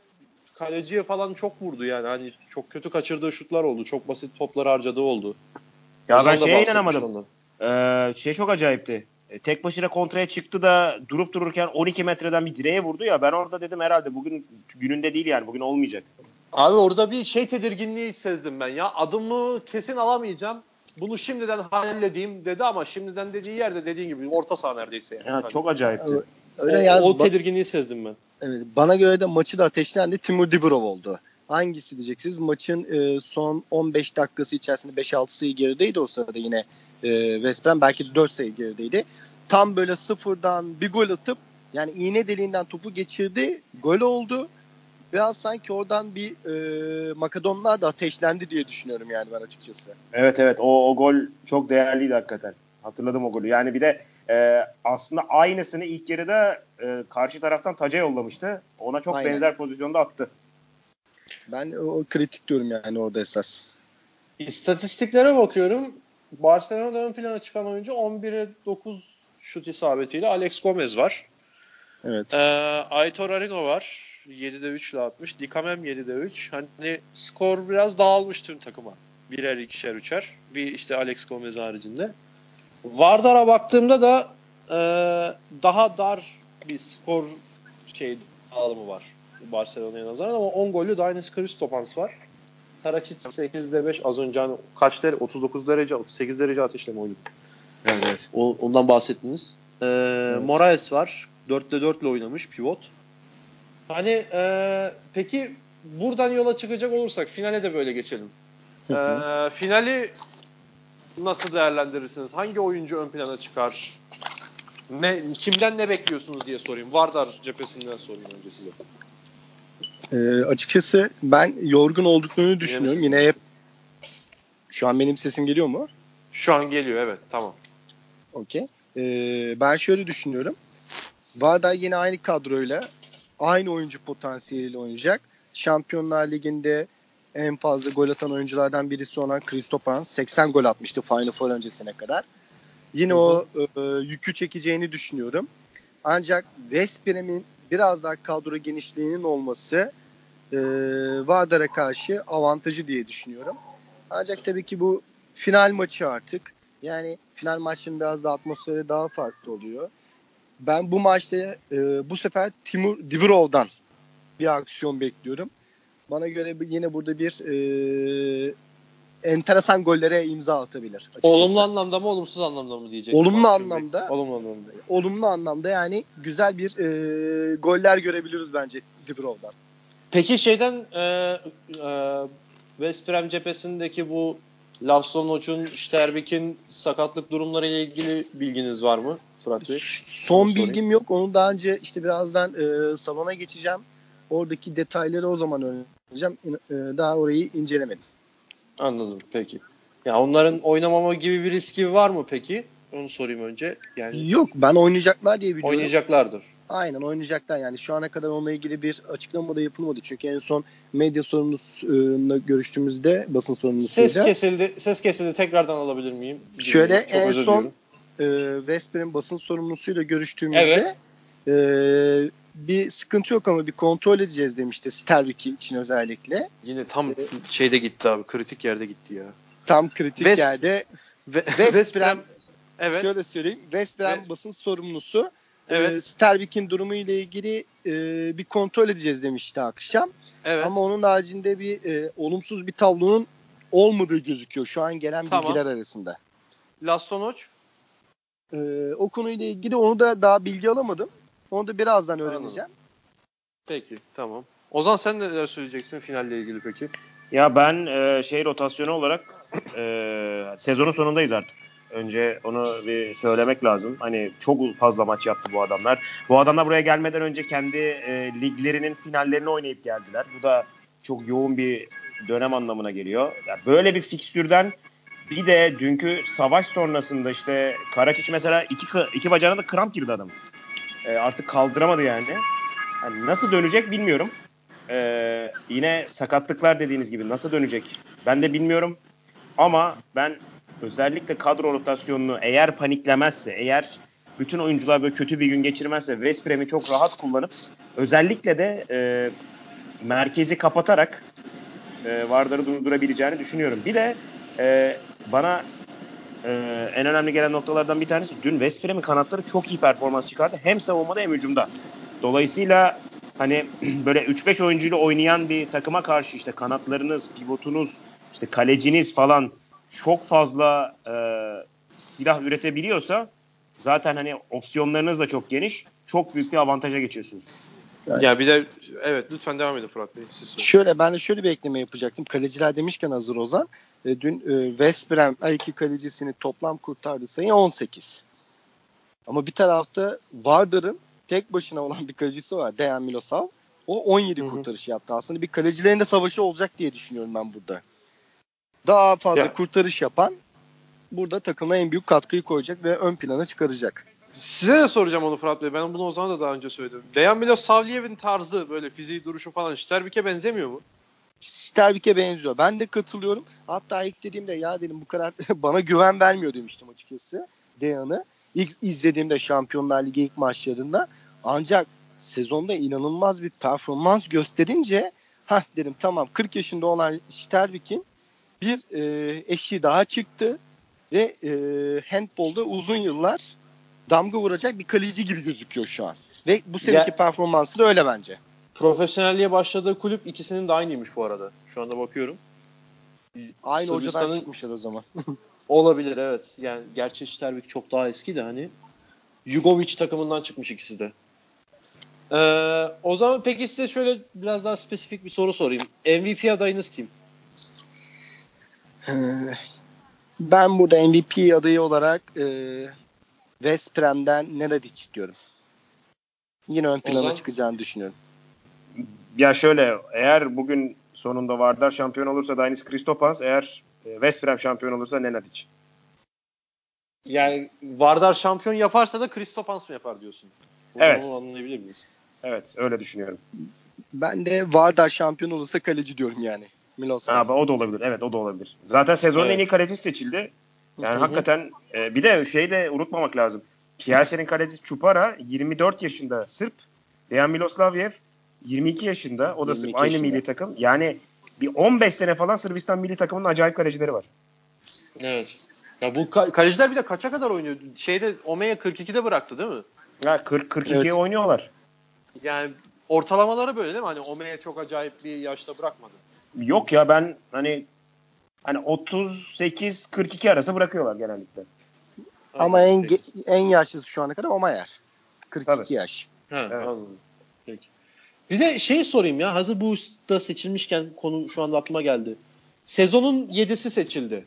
kaleciye falan çok vurdu yani. Hani çok kötü kaçırdığı şutlar oldu. Çok basit toplar harcadığı oldu. Ya ben inanamadım. Çok acayipti. Tek başına kontraya çıktı da durup dururken 12 metreden bir direğe vurdu ya. Ben orada dedim herhalde bugün gününde değil yani. Bugün olmayacak. Abi orada bir tedirginliği sezdim ben ya. Adımı kesin alamayacağım. Bunu şimdiden halledeyim dedi ama şimdiden dediği yerde dediğin gibi orta saha neredeyse. Yani. Ya, çok acayipti. O tedirginliği sezdim ben. Evet, bana göre de maçı da ateşlendi Timur Dibirov oldu. Hangisi diyeceksiniz? Maçın son 15 dakikası içerisinde 5-6'sı gerideydi o sırada yine West Brom belki 4 sayı gerideydi. Tam böyle sıfırdan bir gol atıp yani iğne deliğinden topu geçirdi. Gol oldu. Biraz sanki oradan bir Makedonlar da ateşlendi diye düşünüyorum yani ben açıkçası. Evet o gol çok değerliydi hakikaten. Hatırladım o golü. Yani bir de aslında aynısını ilk yarıda karşı taraftan Taca yollamıştı. Ona çok aynen benzer pozisyonda attı. Ben o kritik diyorum yani orada esas. İstatistiklere bakıyorum. Barcelona'da ön plana çıkan oyuncu 11'e 9 şut isabetiyle Alex Gomez var. Evet. Aitor Arrigo var. 7'de 3 ile atmış. Dikamem 7'de 3. Hani skor biraz dağılmış tüm takıma. Birer, ikişer, üçer. Bir işte Alex Gomez haricinde. Vardar'a baktığımda da daha dar bir skor dağılımı var Barcelona'ya nazaran ama 10 gollü Dainis Cristopans var. Karačić 8'de 5 az önce hani kaç derece? 39 derece, 38 derece ateşleme oyunu. Evet. Ondan bahsettiniz. Evet. Moraes var. 4'de 4 ile oynamış pivot. Hani peki buradan yola çıkacak olursak finale de böyle geçelim. Finali nasıl değerlendirirsiniz? Hangi oyuncu ön plana çıkar? Kimden ne bekliyorsunuz diye sorayım. Vardar cephesinden sorayım önce size. Açıkçası ben yorgun olduklarını düşünüyorum. Yine hep şu an benim sesim geliyor mu? Şu an geliyor evet tamam. Okey. Ben şöyle düşünüyorum. Vardar yine aynı kadroyla aynı oyuncu potansiyeliyle oynayacak. Şampiyonlar Ligi'nde en fazla gol atan oyunculardan birisi olan Cristopans 80 gol atmıştı Final Four öncesine kadar. Yine o yükü çekeceğini düşünüyorum. Ancak West Brom'in biraz daha kadro genişliğinin olması Vardar'a karşı avantajı diye düşünüyorum. Ancak tabii ki bu final maçı artık. Yani final maçının biraz da atmosferi daha farklı oluyor. Ben bu maçta bu sefer Timur Dibirov'dan bir aksiyon bekliyorum. Bana göre yine burada bir enteresan gollere imza atabilir. Açıkçası. Olumlu anlamda mı, olumsuz anlamda mı diyecek? Olumlu anlamda. Olumlu anlamda yani güzel bir goller görebiliriz bence Dibrov'dan. Peki şeyden West Brom cephesindeki bu Laszlo'nun, Sterbik'in sakatlık durumları ile ilgili bilginiz var mı Fırat Bey? Son bilgim yok. Onu daha önce işte birazdan salona geçeceğim. Oradaki detayları o zaman öğreneceğim. Daha orayı incelemedim. Anladım. Peki. Ya onların oynamama gibi bir riski var mı peki? Onu sorayım önce. Yani yok. Ben oynayacaklar diye biliyorum. Oynayacaklardır. Aynen oynayacaklar. Yani şu ana kadar onunla ilgili bir açıklama da yapılmadı. Çünkü en son medya sorumlusuyla görüştüğümüzde basın sorumlusuyla. Ses kesildi. Tekrardan alabilir miyim? Şöyle en son Veszprém basın sorumlusuyla görüştüğümüzde evet. Bir sıkıntı yok ama bir kontrol edeceğiz demişti Sterbik için özellikle. Yine tam şeyde gitti abi. Kritik yerde gitti ya. Tam kritik yerde. Veszprém evet. Şöyle söyleyeyim. Veszprém evet. Basın sorumlusu evet. Sterbik'in durumu ile ilgili bir kontrol edeceğiz demişti akşam. Evet. Ama onun haricinde bir olumsuz bir tablonun olmadığı gözüküyor şu an gelen bilgiler arasında. Laszlović? O konuyla ilgili onu da daha bilgi alamadım. Onu da birazdan öğreneceğim. Peki tamam. Ozan sen neler söyleyeceksin finalle ilgili peki? Ya ben rotasyonu olarak sezonun sonundayız artık. Önce onu bir söylemek lazım. Hani çok fazla maç yaptı bu adamlar. Bu adamlar buraya gelmeden önce kendi liglerinin finallerini oynayıp geldiler. Bu da çok yoğun bir dönem anlamına geliyor. Yani böyle bir fikstürden bir de dünkü savaş sonrasında işte Karačić mesela iki bacağına da kramp girdi adam. Artık kaldıramadı yani. Yani nasıl dönecek bilmiyorum. Yine sakatlıklar dediğiniz gibi nasıl dönecek ben de bilmiyorum. Ama ben özellikle kadro rotasyonunu eğer paniklemezse, eğer bütün oyuncular böyle kötü bir gün geçirmezse West Brom'i çok rahat kullanıp özellikle de merkezi kapatarak Vardar'ı durdurabileceğini düşünüyorum. Bir de bana en önemli gelen noktalardan bir tanesi dün West Brom'in kanatları çok iyi performans çıkardı. Hem savunmada hem hücumda. Dolayısıyla hani böyle 3-5 oyuncuyla oynayan bir takıma karşı işte kanatlarınız, pivotunuz, işte kaleciniz falan çok fazla silah üretebiliyorsa zaten hani opsiyonlarınız da çok geniş. Çok büyük bir avantaja geçiyorsunuz. Yani. Ya bir de evet, lütfen devam edin Fırat Bey. Şöyle, ben de şöyle bir ekleme yapacaktım. Kaleciler demişken hazır Ozan. Dün West Brom her iki kalecisini toplam kurtardı, sayı 18. Ama bir tarafta Vardar'ın tek başına olan bir kalecisi var, Dejan Milošević. O 17 kurtarış yaptı. Aslında bir kalecilerin de savaşı olacak diye düşünüyorum ben burada. Daha fazla ya, kurtarış yapan burada takımına en büyük katkıyı koyacak ve ön plana çıkaracak. Size de soracağım onu Fırat Bey. Ben bunu o zaman da daha önce söyledim. Dejan Milošević'in tarzı, böyle fiziği, duruşu falan Sterbik'e benzemiyor mu? Sterbik'e benziyor. Ben de katılıyorum. Hatta ilk dediğimde ya dedim bu kadar bana güven vermiyor demiştim açıkçası Dejan'ı. İlk izlediğimde Şampiyonlar Ligi ilk maçlarında, ancak sezonda inanılmaz bir performans gösterince dedim tamam, 40 yaşında olan Sterbik'in bir eşiği daha çıktı ve handbolda uzun yıllar damga vuracak bir kaleci gibi gözüküyor şu an. Ve bu seneki performansı da öyle bence. Profesyonelliğe başladığı kulüp ikisinin de aynıymış bu arada. Şu anda bakıyorum. Aynı hocadan çıkmışlar o zaman. Olabilir evet. Yani gerçi Sterbik çok daha eski de hani Jugovic takımından çıkmış ikisi de. O zaman peki size şöyle biraz daha spesifik bir soru sorayım. MVP adayınız kim? Ben burada MVP adayı olarak West Brom'den Nenad diyorum. Yine ön plana çıkacağını düşünüyorum. Ya şöyle, eğer bugün sonunda Vardar şampiyon olursa Dainis Cristopans, eğer West Brom şampiyon olursa Nenad. Yani Vardar şampiyon yaparsa da Cristopans mı yapar diyorsun? Evet. Onu anlayabilir miyiz? Evet, öyle düşünüyorum. Ben de Vardar şampiyon olursa kaleci diyorum yani. Milošević. O da olabilir. Evet, o da olabilir. Zaten sezonun en iyi kalecisi seçildi. Yani hakikaten bir de şeyi de unutmamak lazım. Kielce'nin kalecisi Çupara 24 yaşında Sırp. Dejan Milošević 22 yaşında. O da Sırp. Aynı milli takım. Yani bir 15 sene falan Sırbistan milli takımının acayip kalecileri var. Evet. Ya bu kaleciler bir de kaça kadar oynuyor? Şeyde Omeya 42'de bıraktı değil mi? Ya 40-42'ye oynuyorlar. Yani ortalamaları böyle değil mi? Hani Omeya çok acayip bir yaşta bırakmadı. Yok ya, ben hani 38-42 arası bırakıyorlar genellikle. Ama en yaşlısı şu ana kadar Omayer. 42 tabii. Yaş. Ha, evet. Anladım. Peki. Bir de şeyi sorayım ya, hazır bu usta seçilmişken konu şu anda aklıma geldi. Sezonun 7'si seçildi.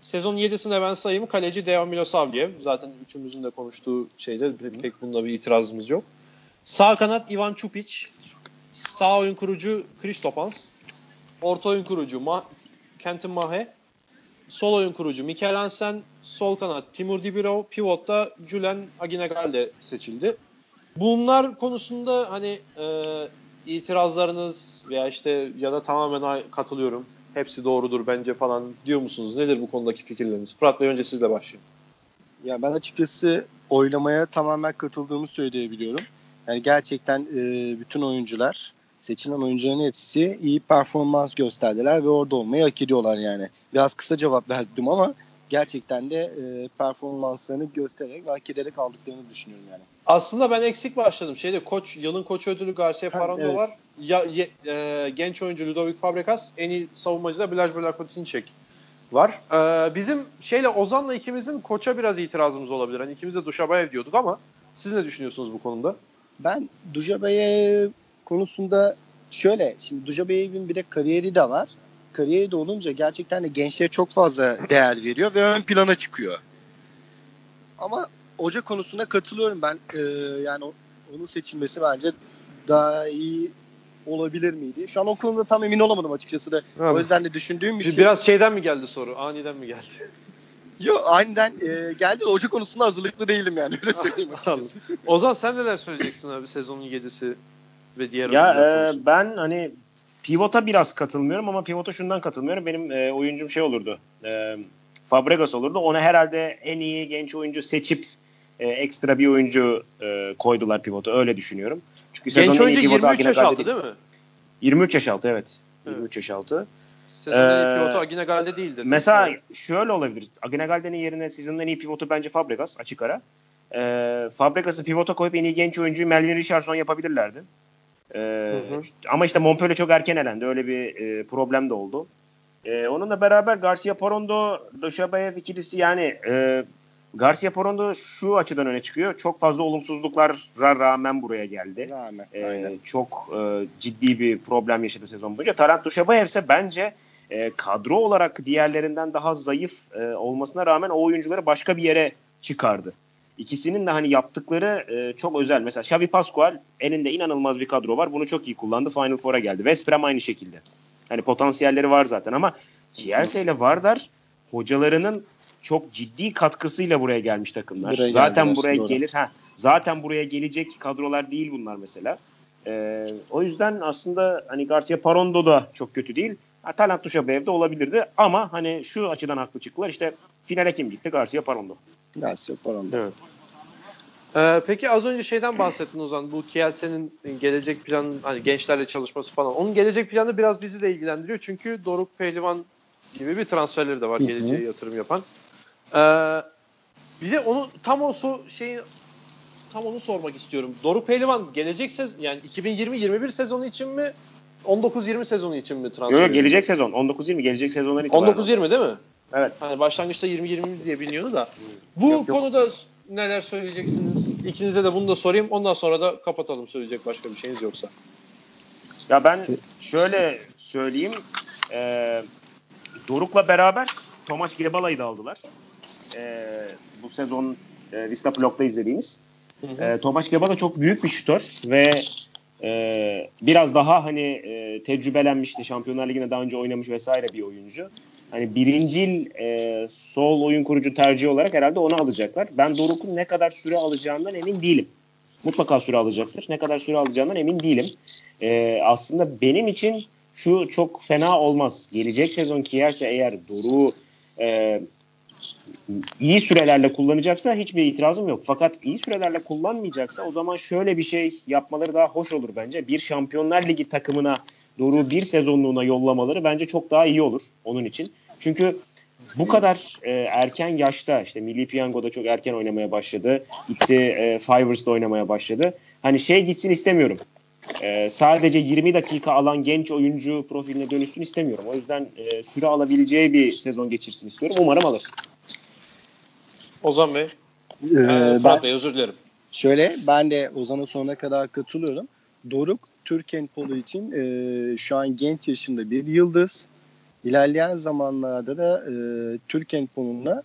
Sezonun 7'sine ben sayayım, kaleci Dejan Milošević. Zaten üçümüzün de konuştuğu şeyde pek bunda bir itirazımız yok. Sağ kanat Ivan Čupić. Sağ oyun kurucu Cristopans. Orta oyun kurucu Kentin Mahe. Sol oyun kurucu Mikel Hansen. Sol kanat Timur Dibirov. Pivot'ta Julen Aginagal de seçildi. Bunlar konusunda hani itirazlarınız veya işte ya da tamamen katılıyorum, hepsi doğrudur bence falan diyor musunuz? Nedir bu konudaki fikirleriniz? Fırat Bey, önce sizle başlayayım. Ya ben açıkçası oylamaya tamamen katıldığımı söyleyebiliyorum. Yani gerçekten bütün oyuncular, seçilen oyuncuların hepsi iyi performans gösterdiler ve orada olmayı hak ediyorlar yani. Biraz kısa cevap verdim ama gerçekten de performanslarını göstererek, hak ederek aldıklarını düşünüyorum yani. Aslında ben eksik başladım. Koç, yılın koçu ödülü Garcia Parondo var. Genç oyuncu Ludovic Fabregas, en iyi savunmacı da Blagotinšek var. Bizim Ozan'la ikimizin koça biraz itirazımız olabilir. Hani ikimiz de Duşabayev diyorduk ama siz ne düşünüyorsunuz bu konuda? Ben Duşabayev konusunda şimdi Duşabayev'in bir de kariyeri de var. Kariyeri de olunca gerçekten de gençlere çok fazla değer veriyor ve ön plana çıkıyor. Ama hoca konusunda katılıyorum ben. Yani onun seçilmesi bence daha iyi olabilir miydi? Şu an o konuda tam emin olamadım açıkçası da. Evet. O yüzden de düşündüğüm bir şey. Biraz şeyden mi geldi soru? Aniden mi geldi? Yok, aniden geldi de hoca konusunda hazırlıklı değilim yani. Öyle söyleyeyim açıkçası. Ozan, sen neler söyleyeceksin abi sezonun 7'si ve diğer oyuncular? Ben Pivot'a biraz katılmıyorum ama Pivot'a şundan katılmıyorum. Benim oyuncum olurdu. Fabregas olurdu. Ona herhalde en iyi genç oyuncu seçip ekstra bir oyuncu koydular Pivot'a. Öyle düşünüyorum. Çünkü genç oyuncu 23 yaş altı değil mi? 23 yaş altı evet. 23 yaş altı. Sezonun Pivot'u Aginagal'de değildi. Mesela şöyle olabilir. Aginagal'de'nin yerine sezonun en iyi Pivot'u bence Fabregas, açık ara. Fabregas'ı Pivot'a koyup en iyi genç oyuncuyu Melvin Richardson yapabilirlerdi. Ama Montpellier çok erken elendi. Öyle bir problem de oldu. Onunla beraber Garcia Parondo, Duşabayev ikilisi yani Garcia Parondo şu açıdan öne çıkıyor. Çok fazla olumsuzluklara rağmen buraya geldi. Çok ciddi bir problem yaşadı sezon boyunca. Talant Duşabayev ise bence kadro olarak diğerlerinden daha zayıf olmasına rağmen o oyuncuları başka bir yere çıkardı. İkisinin de hani yaptıkları çok özel. Mesela Xavi Pascual elinde inanılmaz bir kadro var. Bunu çok iyi kullandı. Final Four'a geldi. West Brom aynı şekilde. Hani potansiyelleri var zaten ama Kielce ile Vardar hocalarının çok ciddi katkısıyla buraya gelmiş takımlar. Zaten buraya gelecek kadrolar değil bunlar mesela. O yüzden aslında hani Garcia Parondo da çok kötü değil. Talant Duşabayev de olabilirdi ama hani şu açıdan haklı çıktılar. İşte finale kim gitti? Garcia Parondo. Evet. Peki az önce şeyden bahsettin Ozan. Bu Kielce'nin gelecek planı, hani gençlerle çalışması falan. Onun gelecek planı biraz bizi de ilgilendiriyor. Çünkü Doruk Pehlivan gibi bir transferleri de var, geleceğe yatırım yapan. Bir de onu tam onu sormak istiyorum. Doruk Pehlivan gelecek sezon, yani 2020-21 sezonu için mi, 19-20 sezonu için mi transfer? Yok, gelecek sezon. 19-20 gelecek sezonlar itibaren. 19-20 değil mi? Evet. Hani başlangıçta 20-20 diye biliniyordu da. Konuda neler söyleyeceksiniz? İkinize de bunu da sorayım. Ondan sonra da kapatalım, söyleyecek başka bir şeyiniz yoksa. Ya ben şöyle söyleyeyim. Doruk'la beraber Tomaš Gebala'yı da aldılar. Bu sezon Vista Blog'da izlediğimiz. Tomaš Gebala çok büyük bir şutör ve biraz daha hani tecrübelenmişti. Şampiyonlar Ligi'nde daha önce oynamış vesaire bir oyuncu. Hani birincil sol oyun kurucu tercihi olarak herhalde onu alacaklar. Ben Doruk'un ne kadar süre alacağından emin değilim. Mutlaka süre alacaktır. Ne kadar süre alacağından emin değilim. Aslında benim için şu çok fena olmaz. Gelecek sezon Kielce eğer Doruk'u iyi sürelerle kullanacaksa hiçbir itirazım yok. Fakat iyi sürelerle kullanmayacaksa o zaman şöyle bir şey yapmaları daha hoş olur bence. Bir Şampiyonlar Ligi takımına Doruk'u bir sezonluğuna yollamaları bence çok daha iyi olur onun için. Çünkü bu kadar erken yaşta işte Milli Piyango'da çok erken oynamaya başladı. Gitti Fivers'da oynamaya başladı. Hani gitsin istemiyorum. Sadece 20 dakika alan genç oyuncu profiline dönüşsün istemiyorum. O yüzden süre alabileceği bir sezon geçirsin istiyorum. Umarım alır. Ozan Bey. Fırat Bey, özür dilerim. Ben de Ozan'ın sonuna kadar katılıyorum. Doruk, Türk handbolu için şu an genç yaşında bir yıldız. İlerleyen zamanlarda da Türk handboluna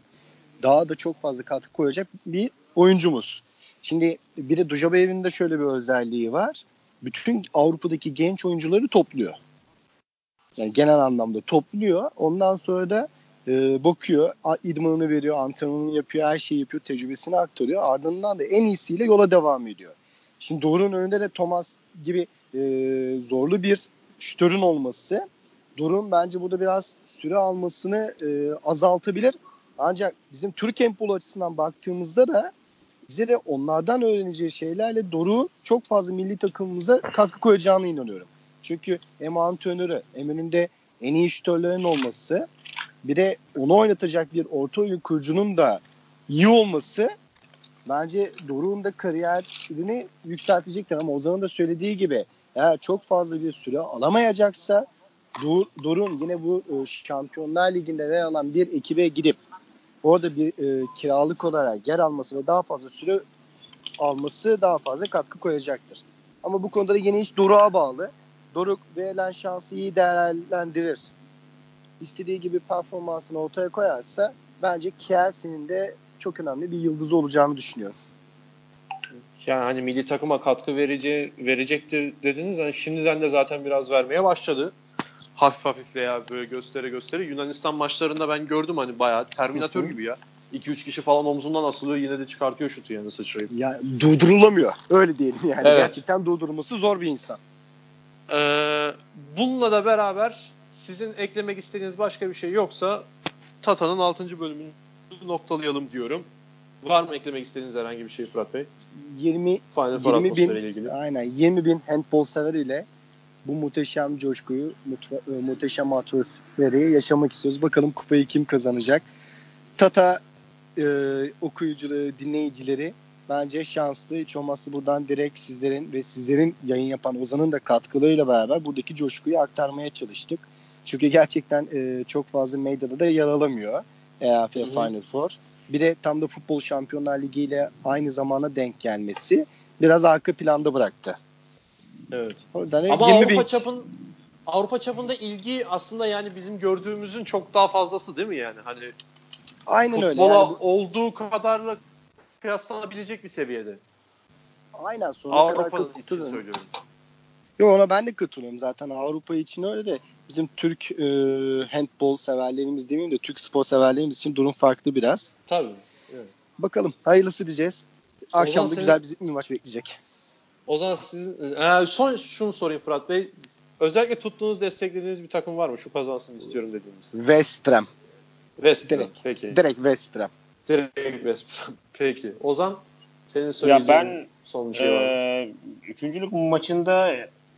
daha da çok fazla katkı koyacak bir oyuncumuz. Şimdi bir de Duşabayev'in de şöyle bir özelliği var. Bütün Avrupa'daki genç oyuncuları topluyor. Yani genel anlamda topluyor. Ondan sonra da bakıyor, idmanını veriyor, antrenmanını yapıyor, her şeyi yapıyor, tecrübesini aktarıyor. Ardından da en iyisiyle yola devam ediyor. Şimdi Doruk'un önünde de Thomas gibi zorlu bir şütörün olması, Doruk'un bence burada biraz süre almasını azaltabilir. Ancak bizim Türk handbolu açısından baktığımızda da bize de onlardan öğreneceği şeylerle Doruk'un çok fazla milli takımımıza katkı koyacağına inanıyorum. Çünkü hem antrenörü, hem önünde en iyi şütörlerin olması, bir de onu oynatacak bir orta oyun kurucunun da iyi olması bence Doruk'un da kariyerini yükseltecektir. Ama Ozan'ın da söylediği gibi eğer çok fazla bir süre alamayacaksa Doruk'un yine bu Şampiyonlar Ligi'nde yer alan bir ekibe gidip orada bir kiralık olarak yer alması ve daha fazla süre alması daha fazla katkı koyacaktır. Ama bu konuda da yine hiç Doruk'a bağlı. Doruk verilen şansı iyi değerlendirir. İstediği gibi performansını ortaya koyarsa bence Kielce'nin de çok önemli bir yıldızı olacağını düşünüyorum. Yani hani milli takıma katkı verecektir dediniz. Hani şimdiden de zaten biraz vermeye başladı. Hafif hafif veya böyle göstere. Yunanistan maçlarında ben gördüm, hani bayağı terminatör gibi ya. 2-3 kişi falan omzundan asılıyor, yine de çıkartıyor şutu yani, sıçrayıp. Ya durdurulamıyor. Öyle diyelim yani. Evet. Gerçekten durdurması zor bir insan. Bununla da beraber sizin eklemek istediğiniz başka bir şey yoksa Tata'nın 6. bölümünü noktalayalım diyorum. Var mı eklemek istediğiniz herhangi bir şey Fırat Bey? 20 bin handbol severiyle bu muhteşem coşkuyu, muhteşem atmosferi yaşamak istiyoruz. Bakalım kupayı kim kazanacak? Tata okuyucuları, dinleyicileri bence şanslı. Hiç olmazsa buradan direkt sizlerin ve sizlerin yayın yapan Ozan'ın da katkılarıyla beraber buradaki coşkuyu aktarmaya çalıştık. Çünkü gerçekten çok fazla medyada da yer alamıyor EHF Final Four. Bir de tam da Futbol Şampiyonlar Ligi ile aynı zamana denk gelmesi biraz arka planda bıraktı. Evet. O yüzden ama Avrupa çapında ilgi aslında yani bizim gördüğümüzün çok daha fazlası değil mi yani? Hani aynen futbola öyle. Yani olduğu kadarla kıyaslanabilecek bir seviyede. Aynen sonuna Avrupa kadar için söylüyorum. Yo, ona ben de katılıyorum zaten. Avrupa için öyle de bizim Türk handball severlerimiz demeyeyim de Türk spor severlerimiz için durum farklı biraz. Tabii. Evet. Bakalım hayırlısı diyeceğiz. Akşam da güzel bir maç bekleyecek. O zaman sizin son şunu sorayım Fırat Bey. Özellikle tuttuğunuz, desteklediğiniz bir takım var mı? Şu kazansın istiyorum dediğiniz. West Brom. Peki. Direkt West Brom. Peki. Ozan senin söyleyeceğin son bir şey var mı? Üçüncülük maçında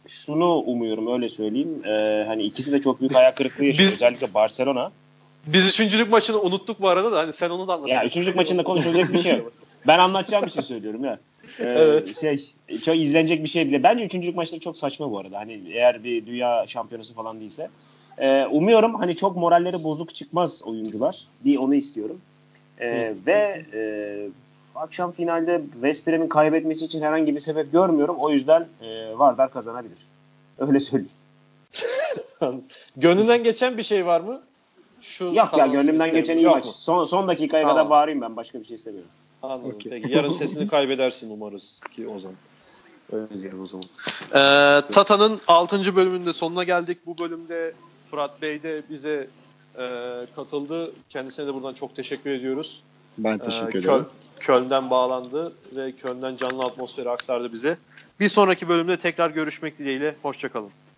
şunu umuyorum, öyle söyleyeyim. Hani ikisi de çok büyük ayak kırıklığı yaşıyor. Özellikle Barcelona. Biz üçüncülük maçını unuttuk bu arada da. Hani sen onu da anlat. Ya üçüncülük maçında konuşulacak bir şey yok. Ben anlatacağım bir şey söylüyorum ya. Evet. Çok izlenecek bir şey bile. Bence üçüncülük maçları çok saçma bu arada. Hani eğer bir dünya şampiyonası falan değilse. Umuyorum hani çok moralleri bozuk çıkmaz oyuncular. Bir onu istiyorum. Ve akşam finalde Veszprém'in kaybetmesi için herhangi bir sebep görmüyorum. O yüzden Vardar kazanabilir. Öyle söyleyeyim. Gönlünden geçen bir şey var mı? Yok ya, gönlümden geçen iyi maç. Son dakikaya kadar bağırayım ben. Başka bir şey istemiyorum. Anladım. Okay. Peki, yarın sesini kaybedersin umarız ki Ozan. Öyle o zaman. Tata'nın 6. bölümünde sonuna geldik. Bu bölümde Fırat Bey de bize katıldı. Kendisine de buradan çok teşekkür ediyoruz. Ben teşekkür ederim. Köln'den bağlandı ve Köln'den canlı atmosferi aktardı bize. Bir sonraki bölümde tekrar görüşmek dileğiyle. Hoşça kalın.